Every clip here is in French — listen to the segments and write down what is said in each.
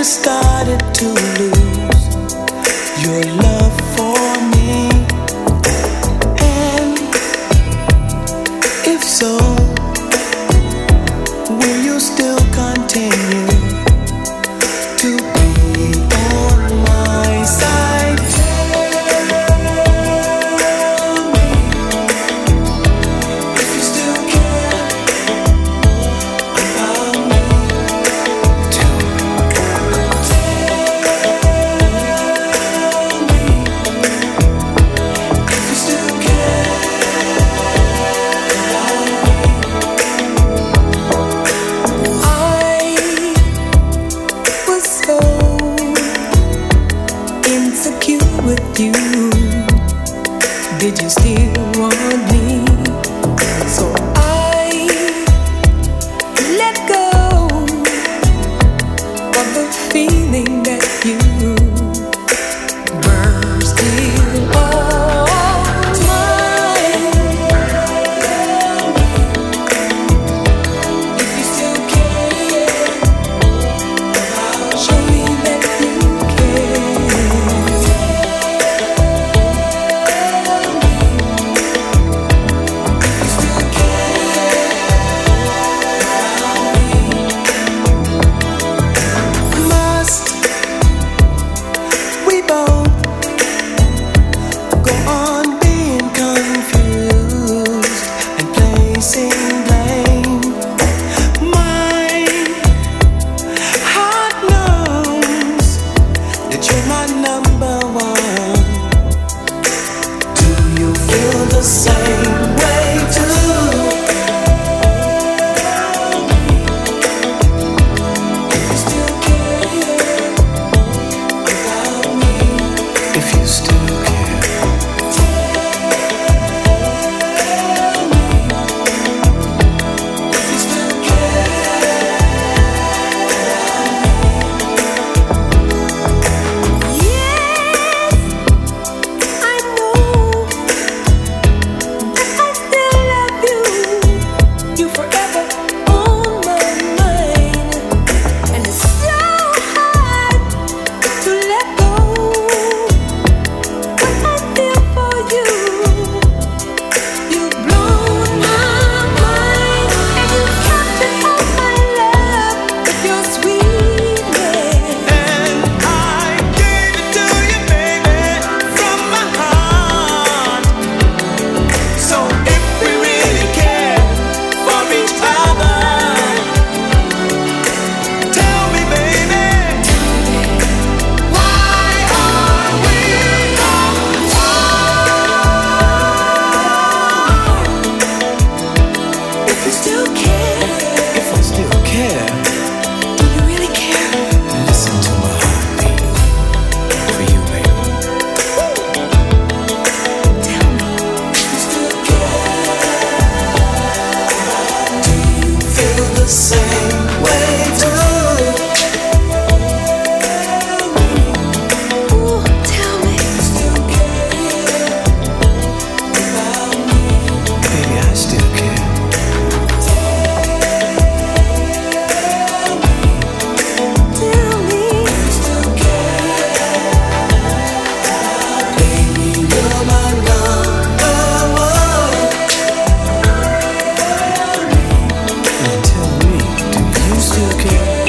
you started to lose your love for me, and if so, will you still continue to be on my side? Okay.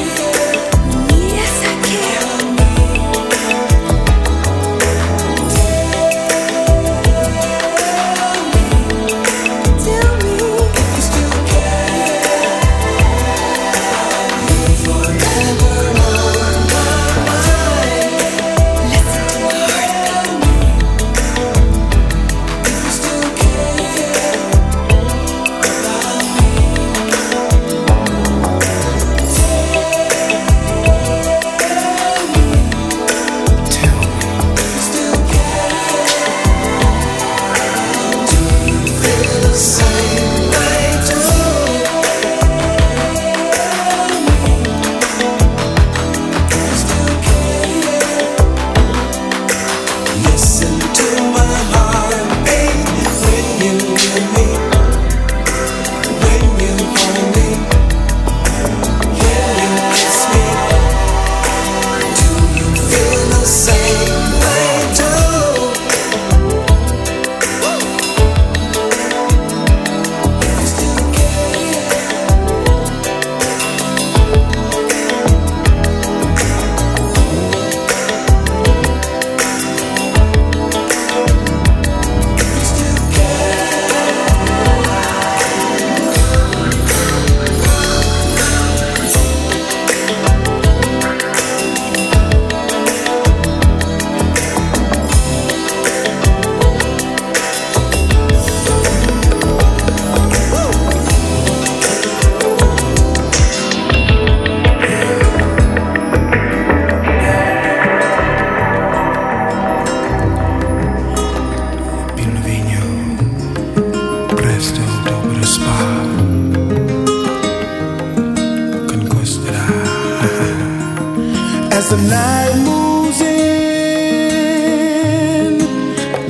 the night moves in,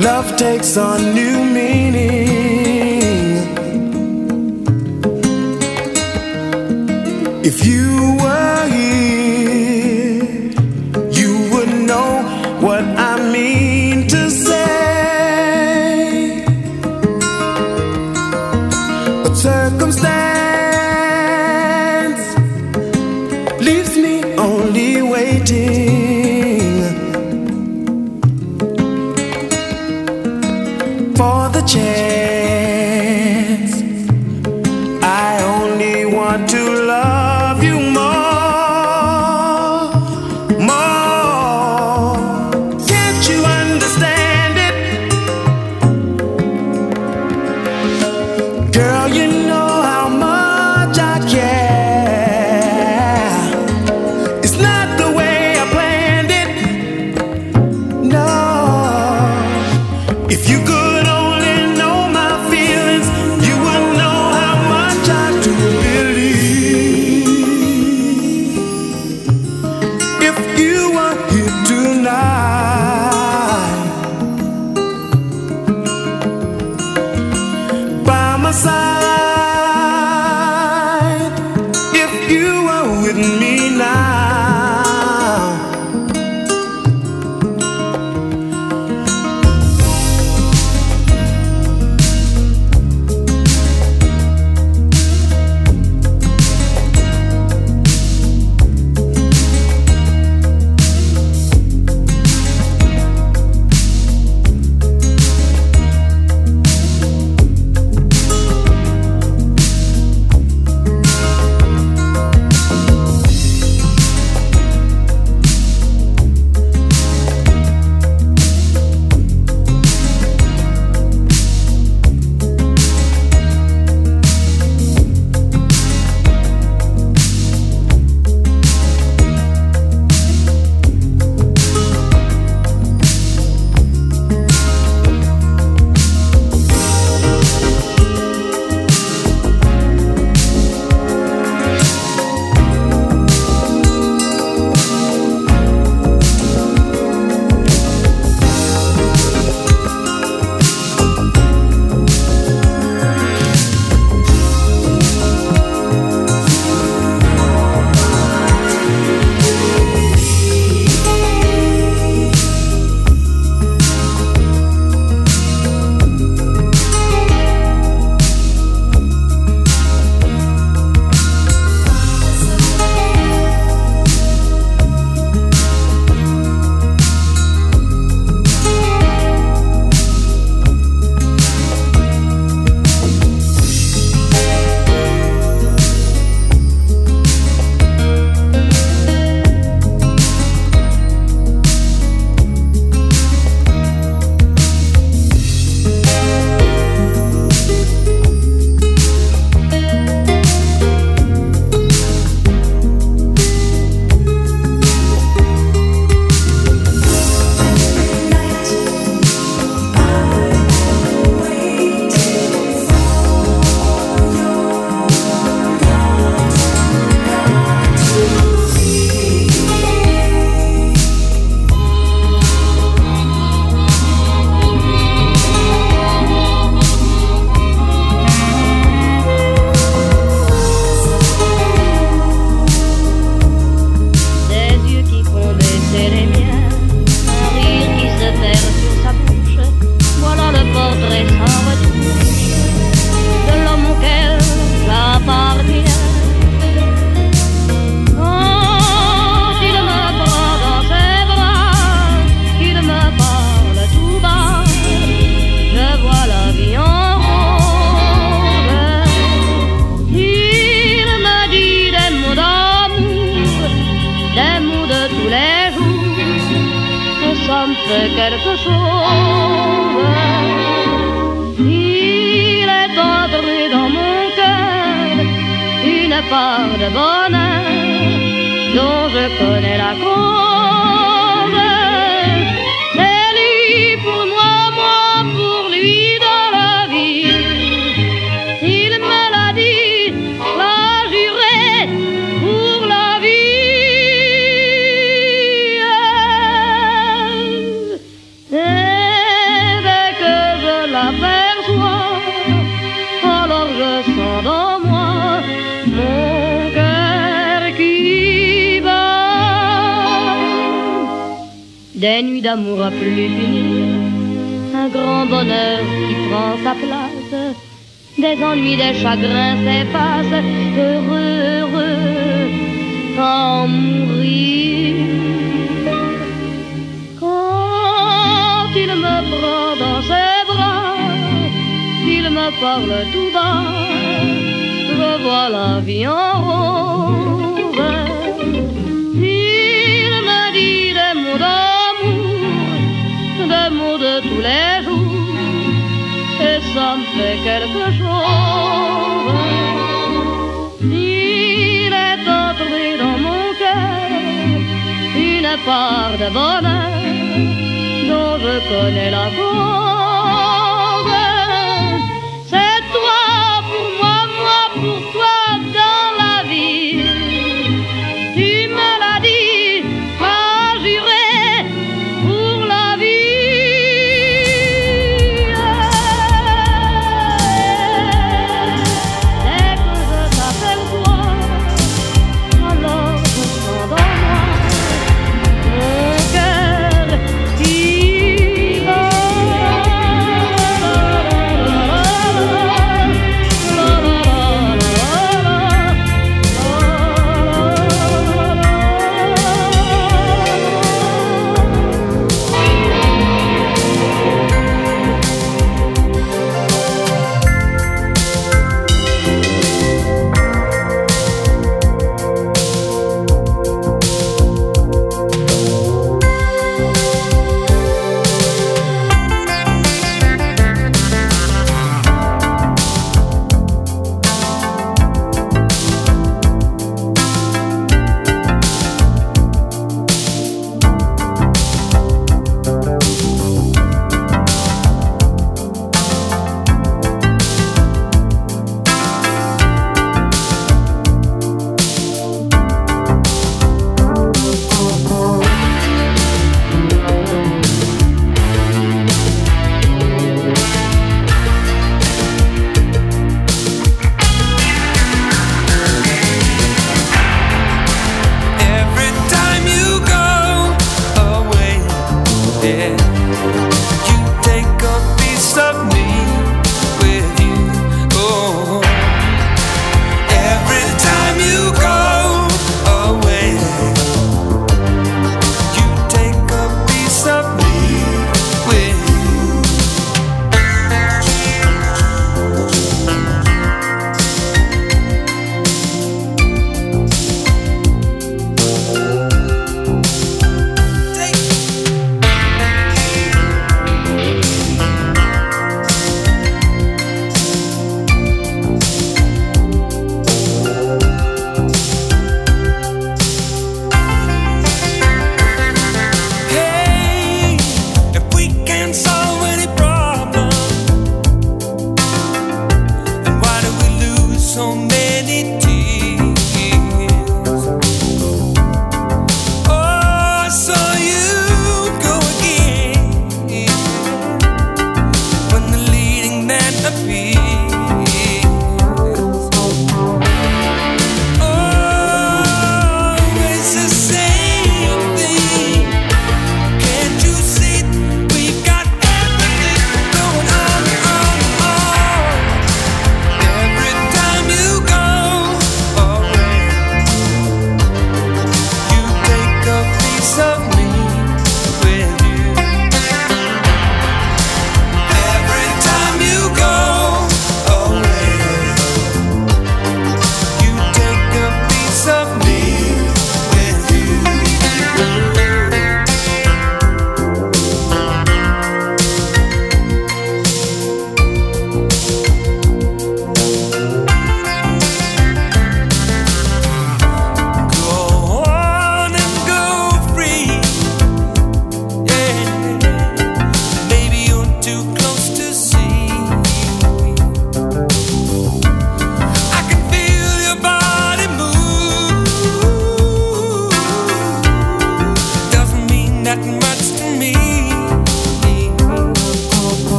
love takes on new meaning. If you were here, you would know what I mean to say. But circumstance leaves me only waiting for the chance. I only want to love you more. Can't you understand it? Girl, you know how much I care. It's not the way I planned it. No. If you could side, if you are with me now, ça me fait quelque chose. Il est entré dans mon cœur une part de bonheur dont je connais la cause. C'est lui pour moi, moi pour lui dans la vie. Il me l'a dit, l'a juré pour la vie. des nuits d'amour à plus finir, un grand bonheur qui prend sa place, des ennuis, des chagrins s'effacent, heureux, heureux, quand mourir. Quand il me prend dans ses bras, il me parle tout bas, je vois la vie en rose. Il me dit des mots d'amour, des mots de tous les jours, et ça me fait quelque chose. Il est entré dans mon cœur une part de bonheur dont je connais la cause.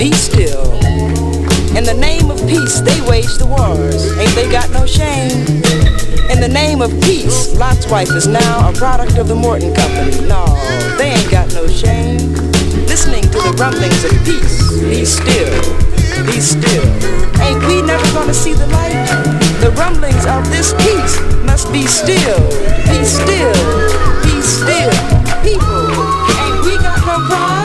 Be still. In the name of peace, they wage the wars. Ain't they got no shame? In the name of peace, Lot's wife is now a product of the Morton Company. No, they ain't got no shame. Listening to the rumblings of peace, be still, be still. Ain't we never gonna see the light? The rumblings of this peace must be still, be still, be still. People, ain't we got no pride?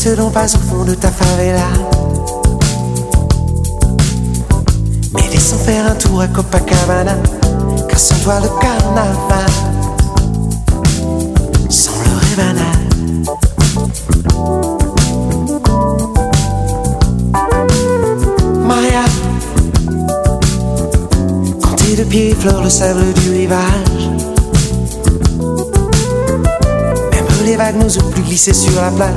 Ce dont passe au fond de ta favela. Mais laissons faire un tour à Copacabana, car sans toi le carnaval semblerait banal. Maria, quand tes deux pieds effleurent le sable du rivage, même les vagues nous ont plus glissé sur la plage.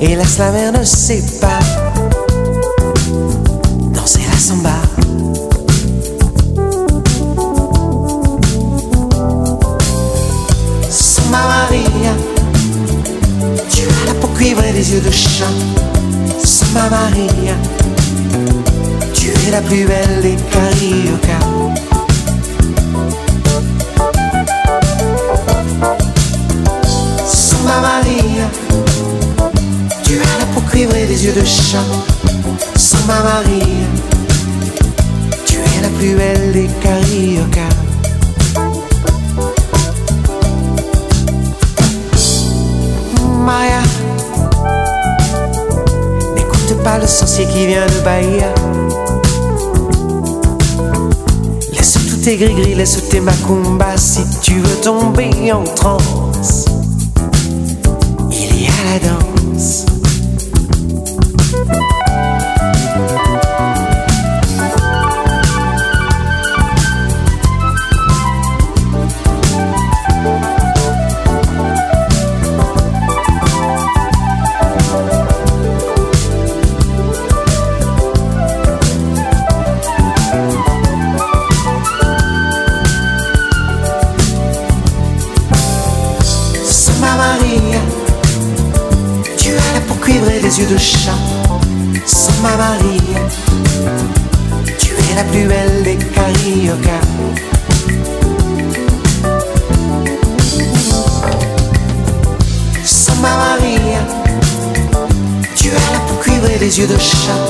Hélas, la mer ne sait pas danser la samba. Samba Maria, tu as la peau cuivrée des yeux de chat. Samba Maria, tu es la plus belle des Cariocas. Des yeux de chat, Samba Maria, tu es la plus belle des Cariocas. Maria, n'écoute pas le sorcier qui vient de Bahia. Laisse tous tes gris-gris, laisse tes macumbas. Si tu veux tomber en transe, il y a la danse. Des yeux de chat, Samba Maria, tu es la plus belle des Cariocas. Samba Maria, tu as la peau cuivrée des yeux de chat.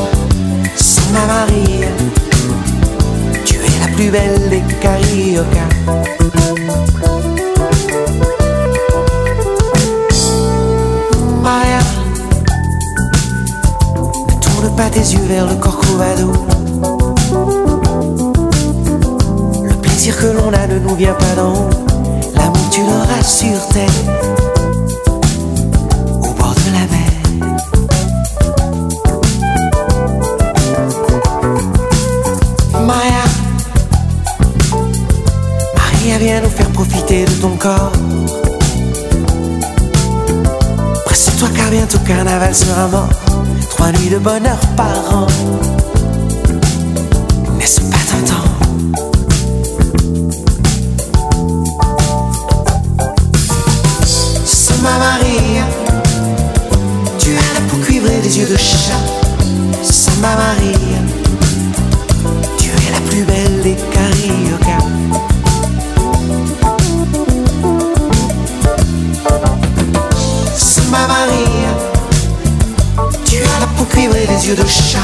Samba Maria, tu es la plus belle des Cariocas. Pas tes yeux vers le Corcovado. Le plaisir que l'on a ne nous vient pas d'en haut. L'amour tu l'auras sur terre, au bord de la mer. Maria, Maria, viens nous faire profiter de ton corps. Presse-toi car bientôt carnaval sera mort. 3 nuits de bonheur par an, n'est-ce pas tentant? Samba Maria, tu as la peau cuivrée des yeux de chat. Samba Maria, tu es la plus belle des Cariocas. Samba Maria, tu as la peau cuivrée des yeux de chat.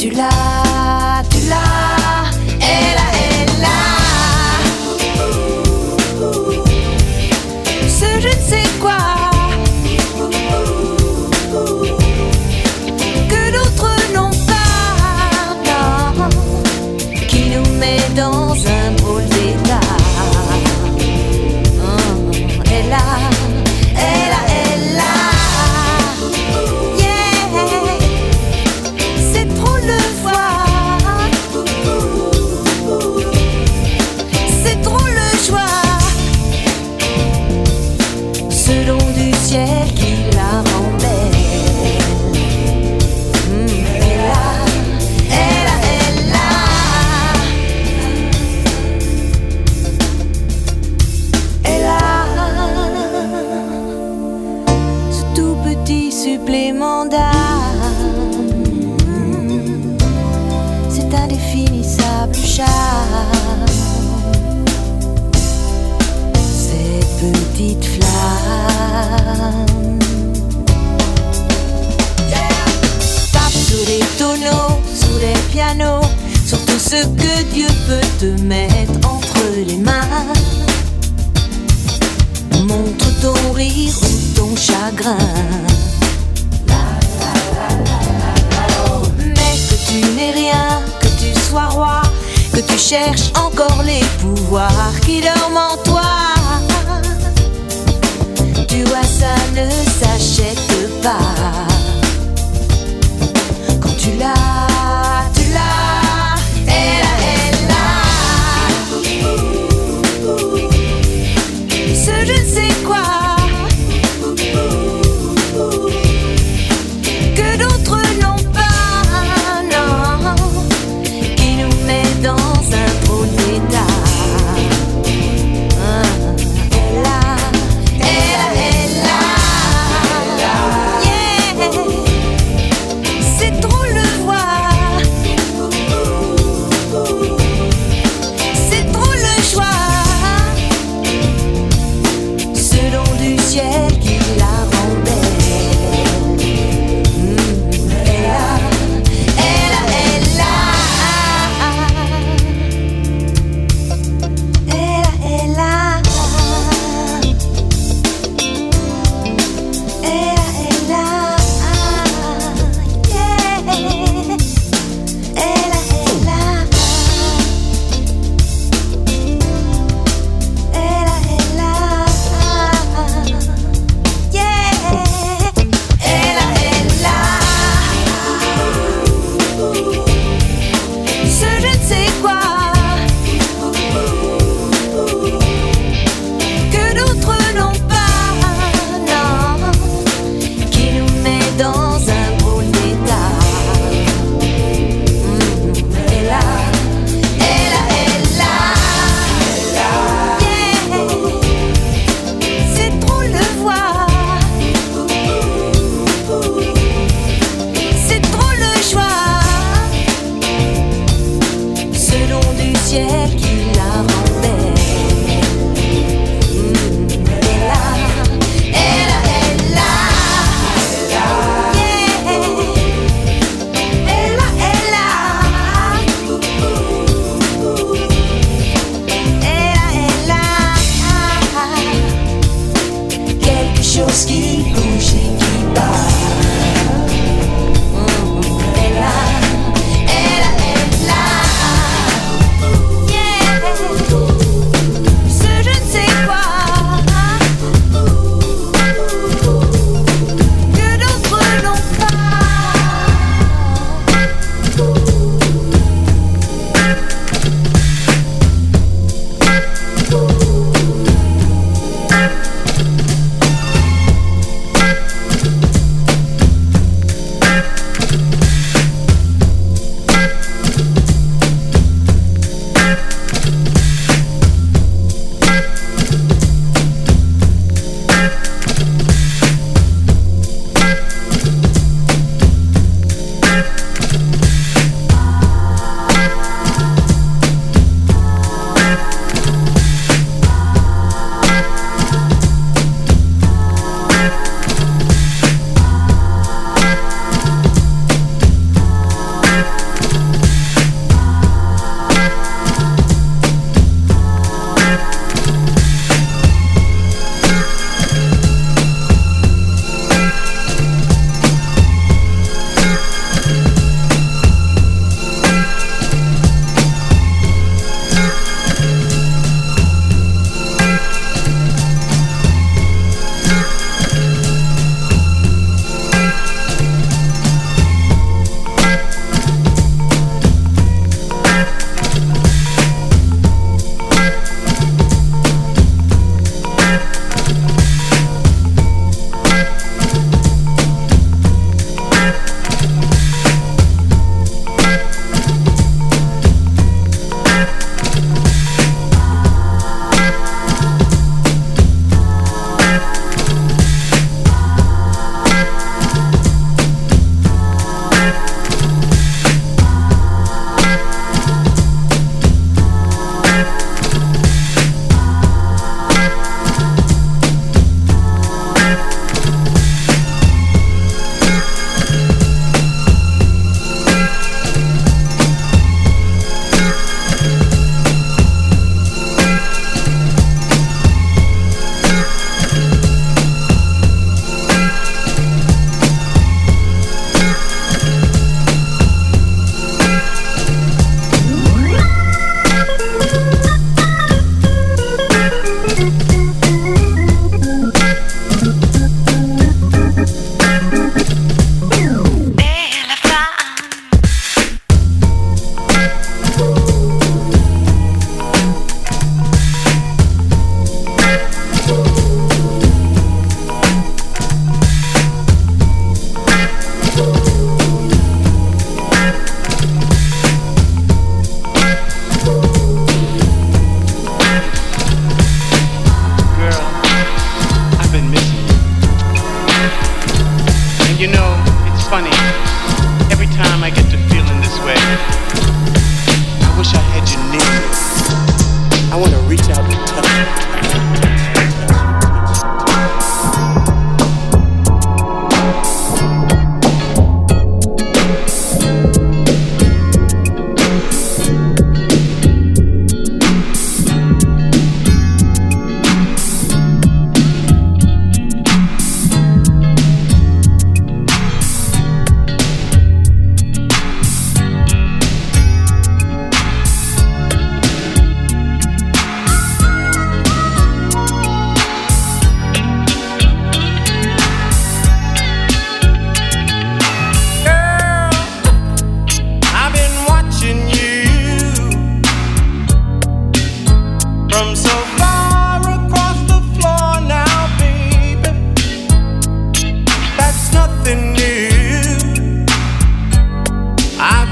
tu l'as, elle a, ce je ne sais quoi que d'autres n'ont pas, qui nous met dans un drôle d'état. Elle a. Supplément d'âme, c'est indéfinissable charme, cette petite flamme. Tape sous les tonneaux, sous les pianos, sur tout ce que Dieu peut te mettre entre les mains. Montre ton rire ou ton chagrin. Tu n'es rien, que tu sois roi, que tu cherches encore les pouvoirs qui dorment en toi. Tu vois, ça ne s'achète pas. Quand tu l'as, elle a, ce je ne sais quoi. C'est drôle de voir.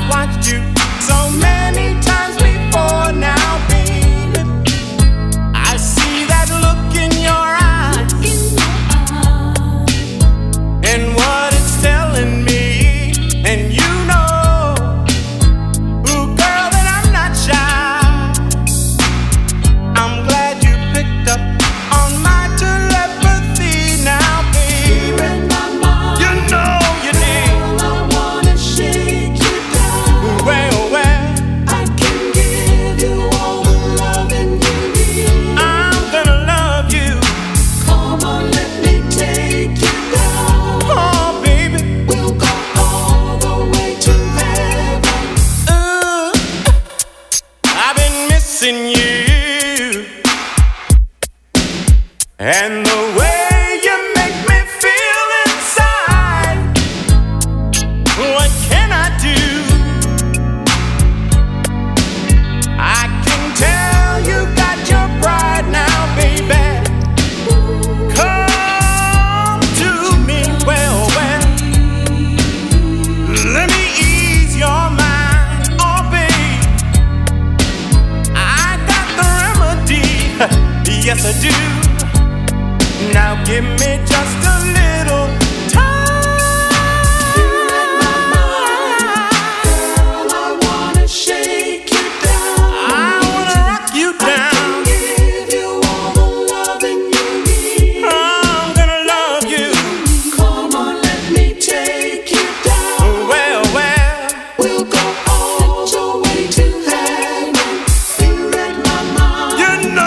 watched you so many times before now, baby. I see that look in your eyes, and what it's telling me. And you know, ooh girl, that I'm not shy. I'm glad you picked up on my telepathy now, baby. You know you did. In you and the way you make me feel inside, what can I do? I can tell you got your pride now, baby. Come to me, well, let me ease your mind. Yes, I do. Now give me just a little time. You in my mind, girl, I wanna shake you down. I wanna rock you down. I can give you all the loving you need. I'm gonna love you. Come on, let me take you down. Well, we'll go all the way to heaven. You in my mind, you know.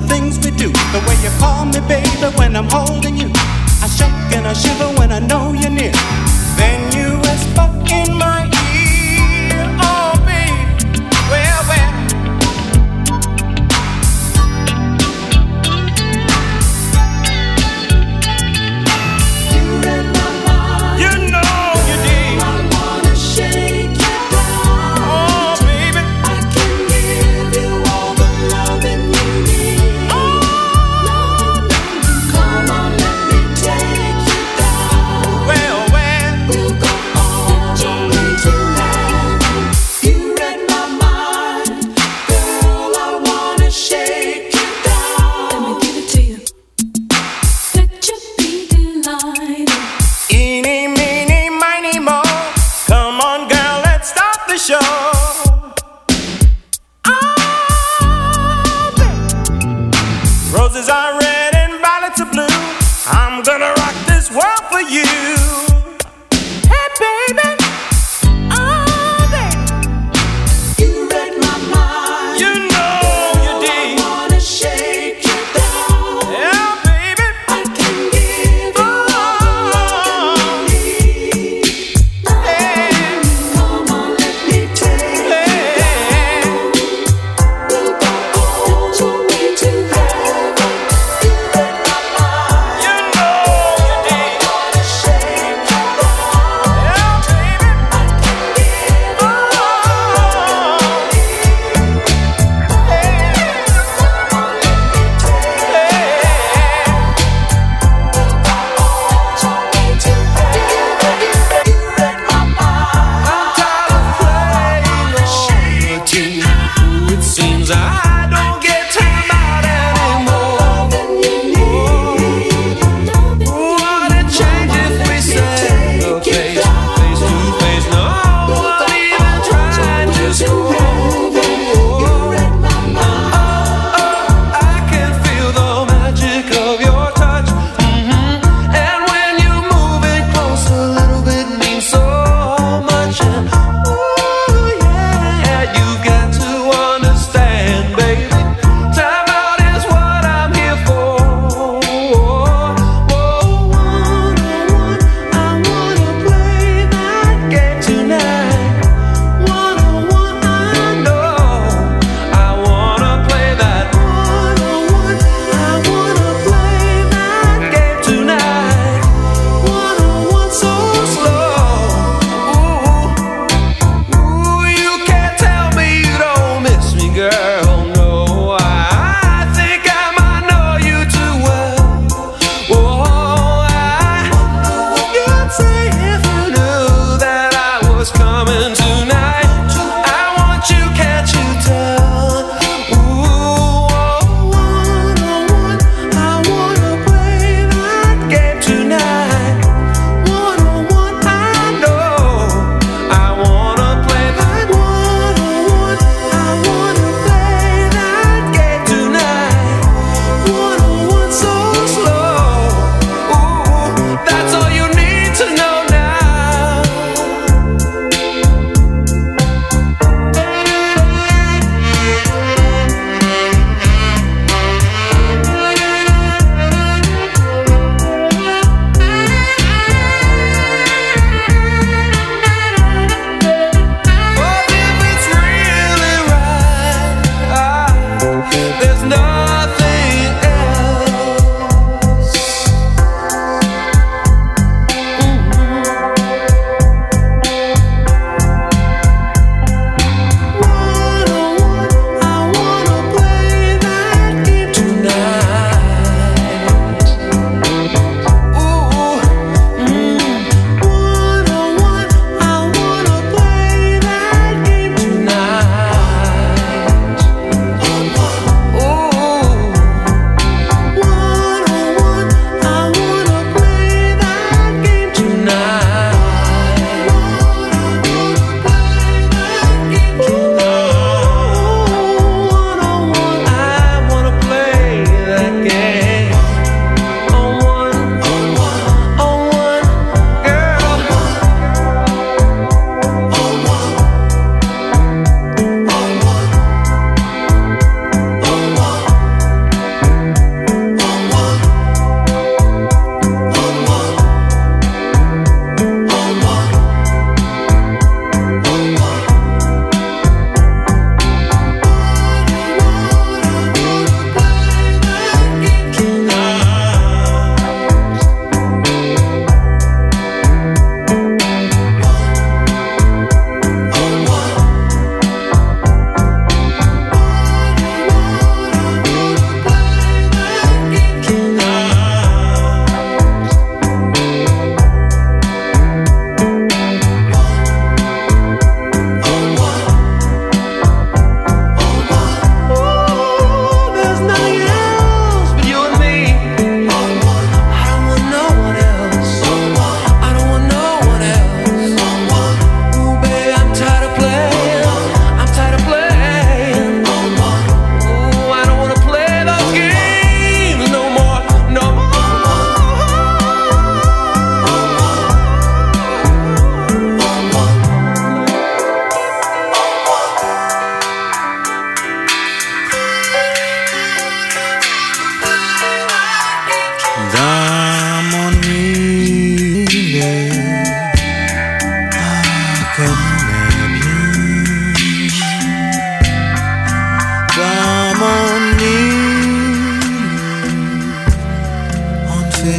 The things we do, the way you call me baby when I'm holding you, I shake and I shiver when I know you're near. Then you whisper in my ear, oh baby, well. You read my mind, you know you did. I wanna shake you down, oh baby. I can give you all the loving you need. Come on, let me take you down. Well.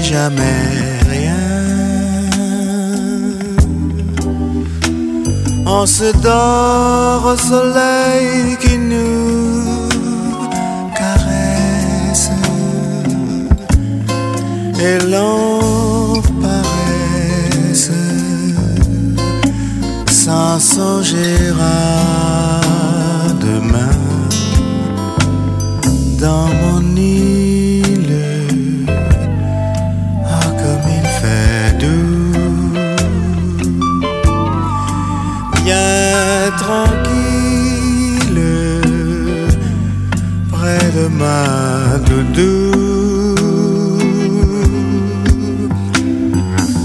jamais rien. On se dort au soleil qui nous caresse, et l'on paresse sans songer à demain. Dans mon île, ah comme il fait doux, bien tranquille, près de ma doudou,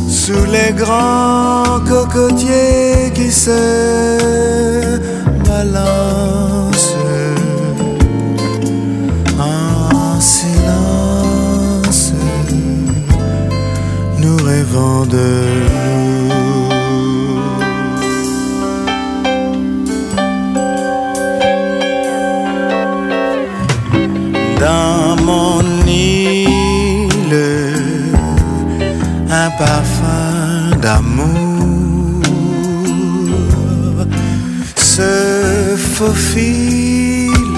sous les grands cocotiers qui se balancent. Vent de nous. Dans mon île, un parfum d'amour se faufile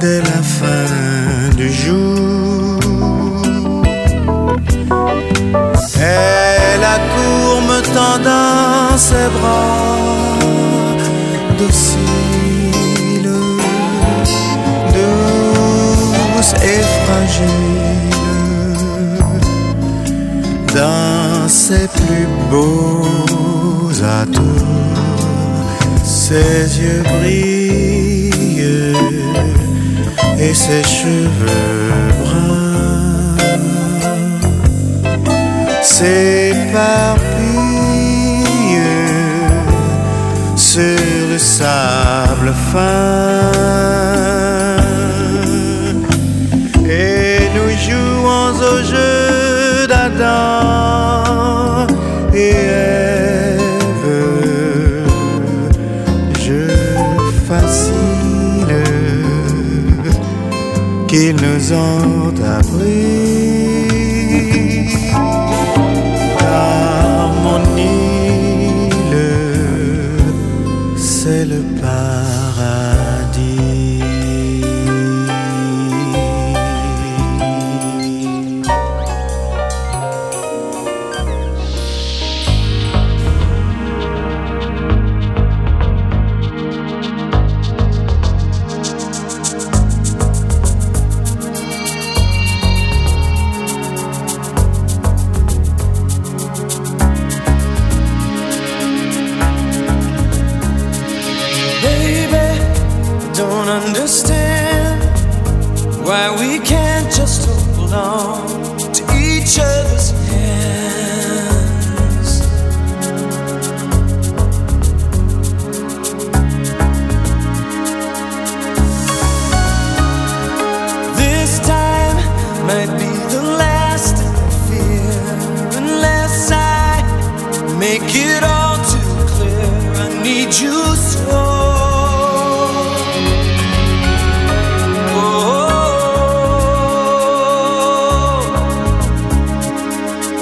dès la fin du jour. Et la cour me tend dans ses bras dociles, douces et fragiles, dans ses plus beaux atours. Ses yeux brillent et ses cheveux bruns s'éparpillent sur le sable fin, et nous jouons au jeu d'Adam et Ève, jeu facile qu'ils nous ont appris.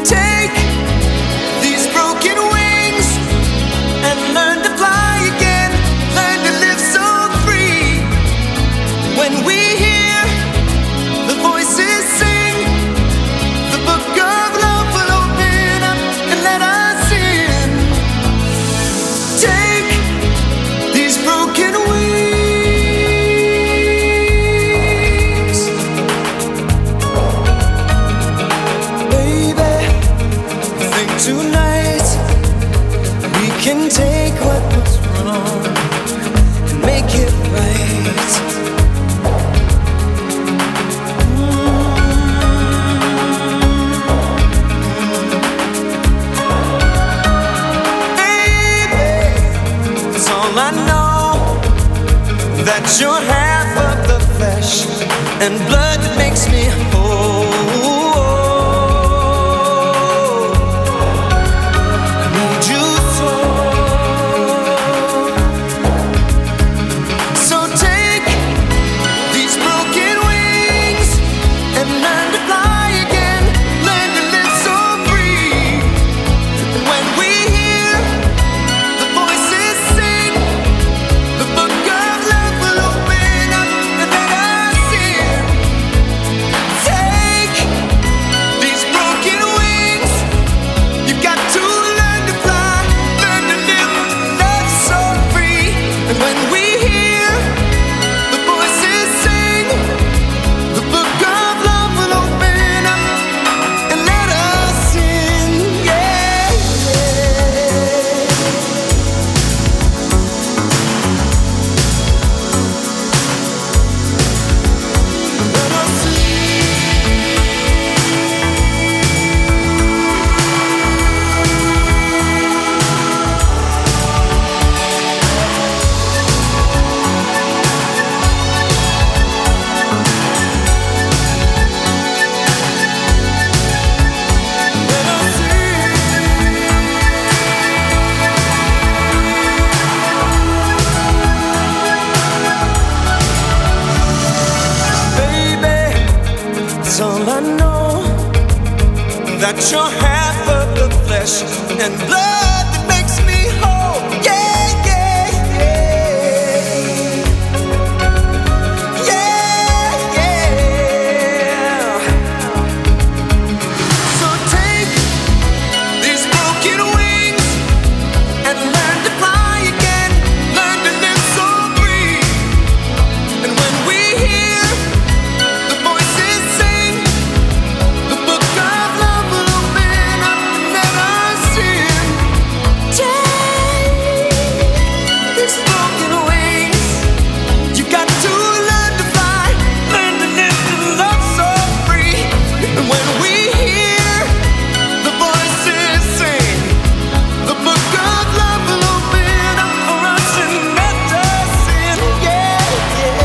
Take these broken wings and learn to fly again. that you're half of the flesh and blood that makes me whole. Yeah, yeah, yeah. Yeah, yeah. So take these broken wings and learn to fly again. Learn to live so free. And when we hear the voices sing, the book of love will open up and let us in. Take these broken wings. You got to learn to fly. Learn to live and love so free. And when we hear the voices sing, the book of love will open up for us and let us in. Yeah, yeah.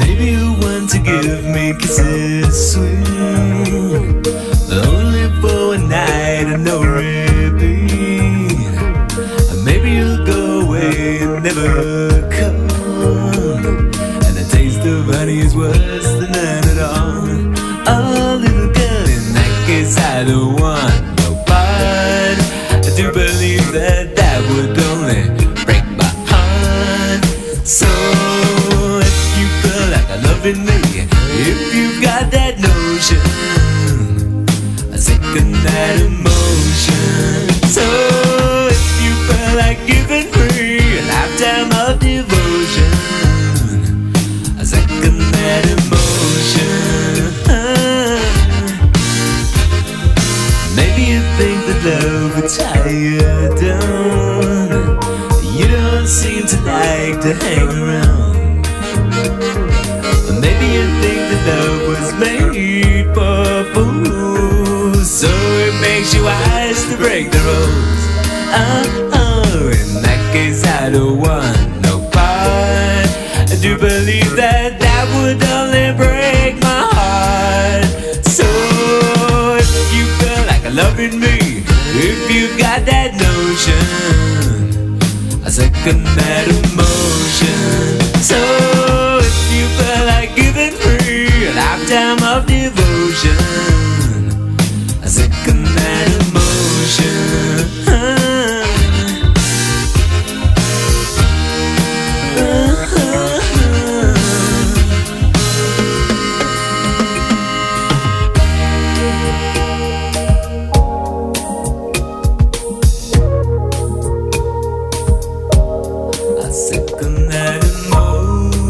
Maybe you want to give me kisses, sweet. Only for a night and no repeat. Maybe you'll go away and never come. And the taste of honey is worse than none at all. Oh, little girl, in that case I don't want no part. I do believe that that would only break my heart. So if you feel like I love in me, if you've got that notion, I second that emotion. So if you feel like giving me a lifetime of devotion, I second that emotion. Maybe you think that love would tie you down. You don't seem to like to hang around. Maybe you think that love was made for fools, so it makes you wise to break the rules. Oh, in that case I don't want no part. I do believe that that would only break my heart. So if you feel like loving me, if you've got that notion, I second that emotion. So if you feel like giving me a lifetime of devotion, I second that emotion. I second that emotion.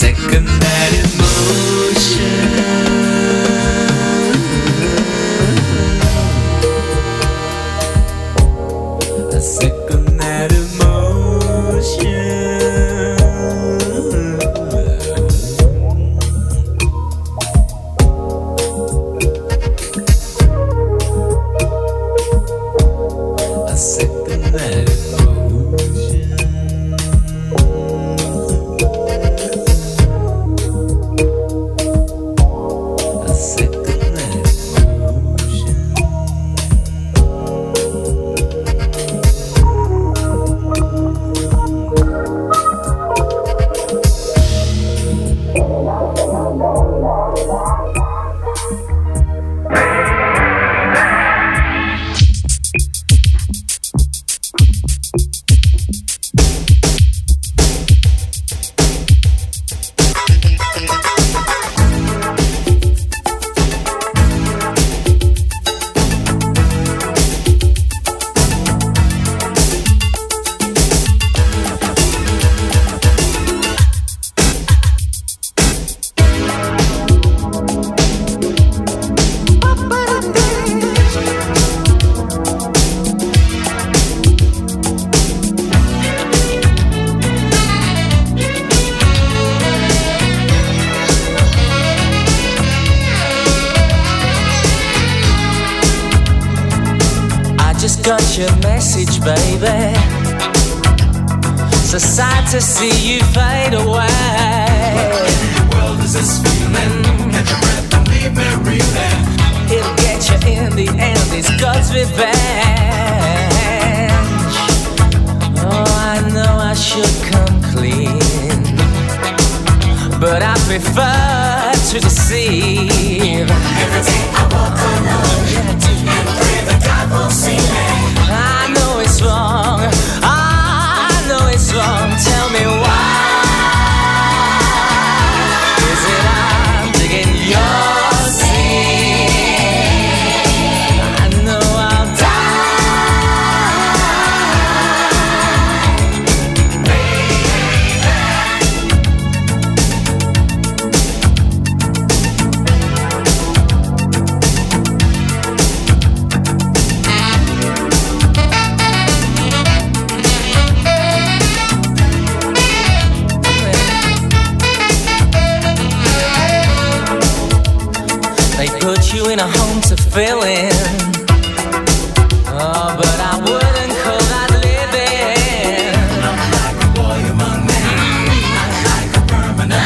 second that emotion, a second that emotion, a second that got your message, baby. So sad to see you fade away. What in the world is this feeling? Catch your breath and leave me reeling. It'll get you in the end. It's God's revenge. Oh, I know I should come clean, but I prefer to deceive. Every day I walk alone. I know it's wrong, I know it's wrong. Tell me why is it I'm digging your sin? I know I'll in a home to fill in. Oh, but I wouldn't call that living. I'm like a boy among men. I'm like a permanent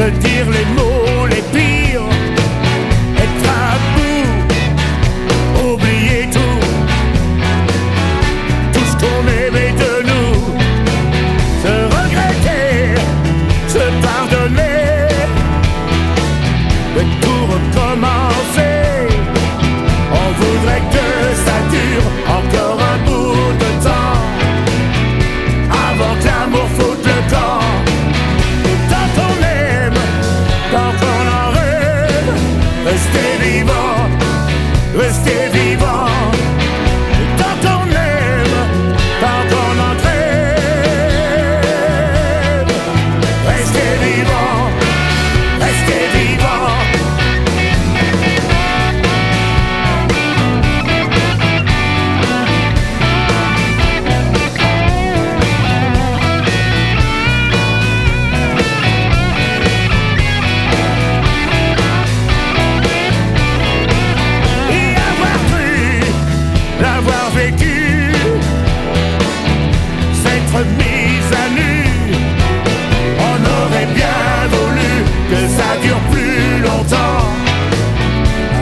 se dire les mots les pires, être à bout, oublier tout, tout ce qu'on aimait de nous, se regretter, se pardonner, mais tout recommencer. On voudrait que ça dure encore un bout de temps, avant que l'amour foute le camp. Restez vivant, tant on aime, tant on en traîne. Restez mise à nu. On aurait bien voulu que ça dure plus longtemps,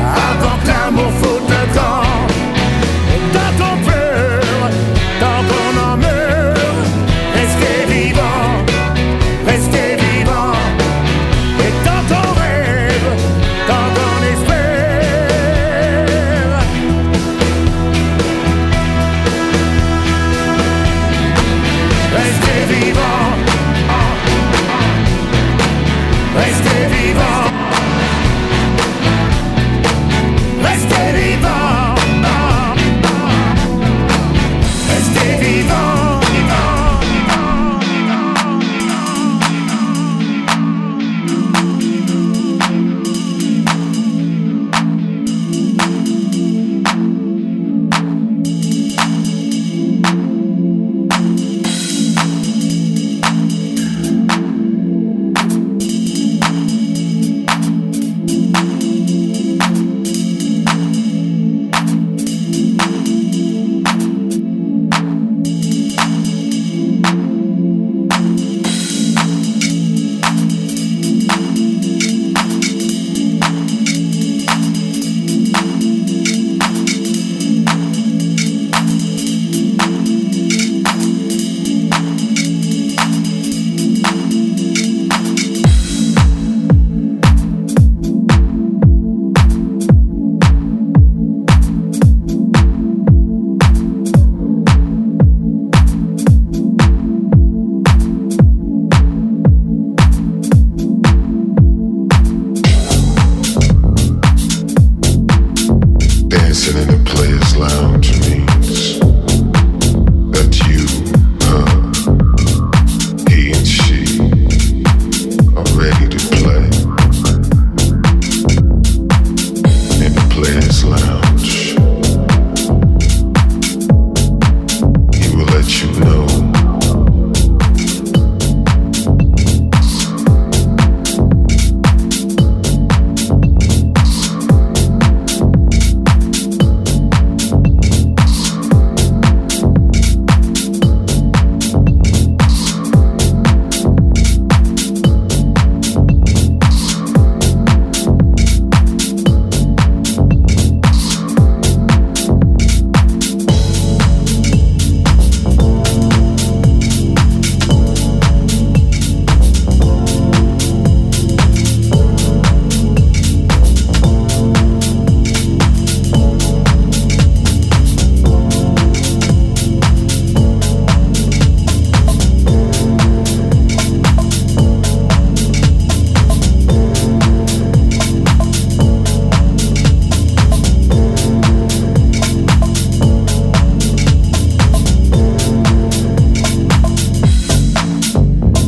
avant que l'amour foute le camp. Tant qu'on pleure, tant qu'on en meurt, restez vivant, et tant on rêve, tant on espère.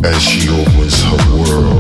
As she opens her world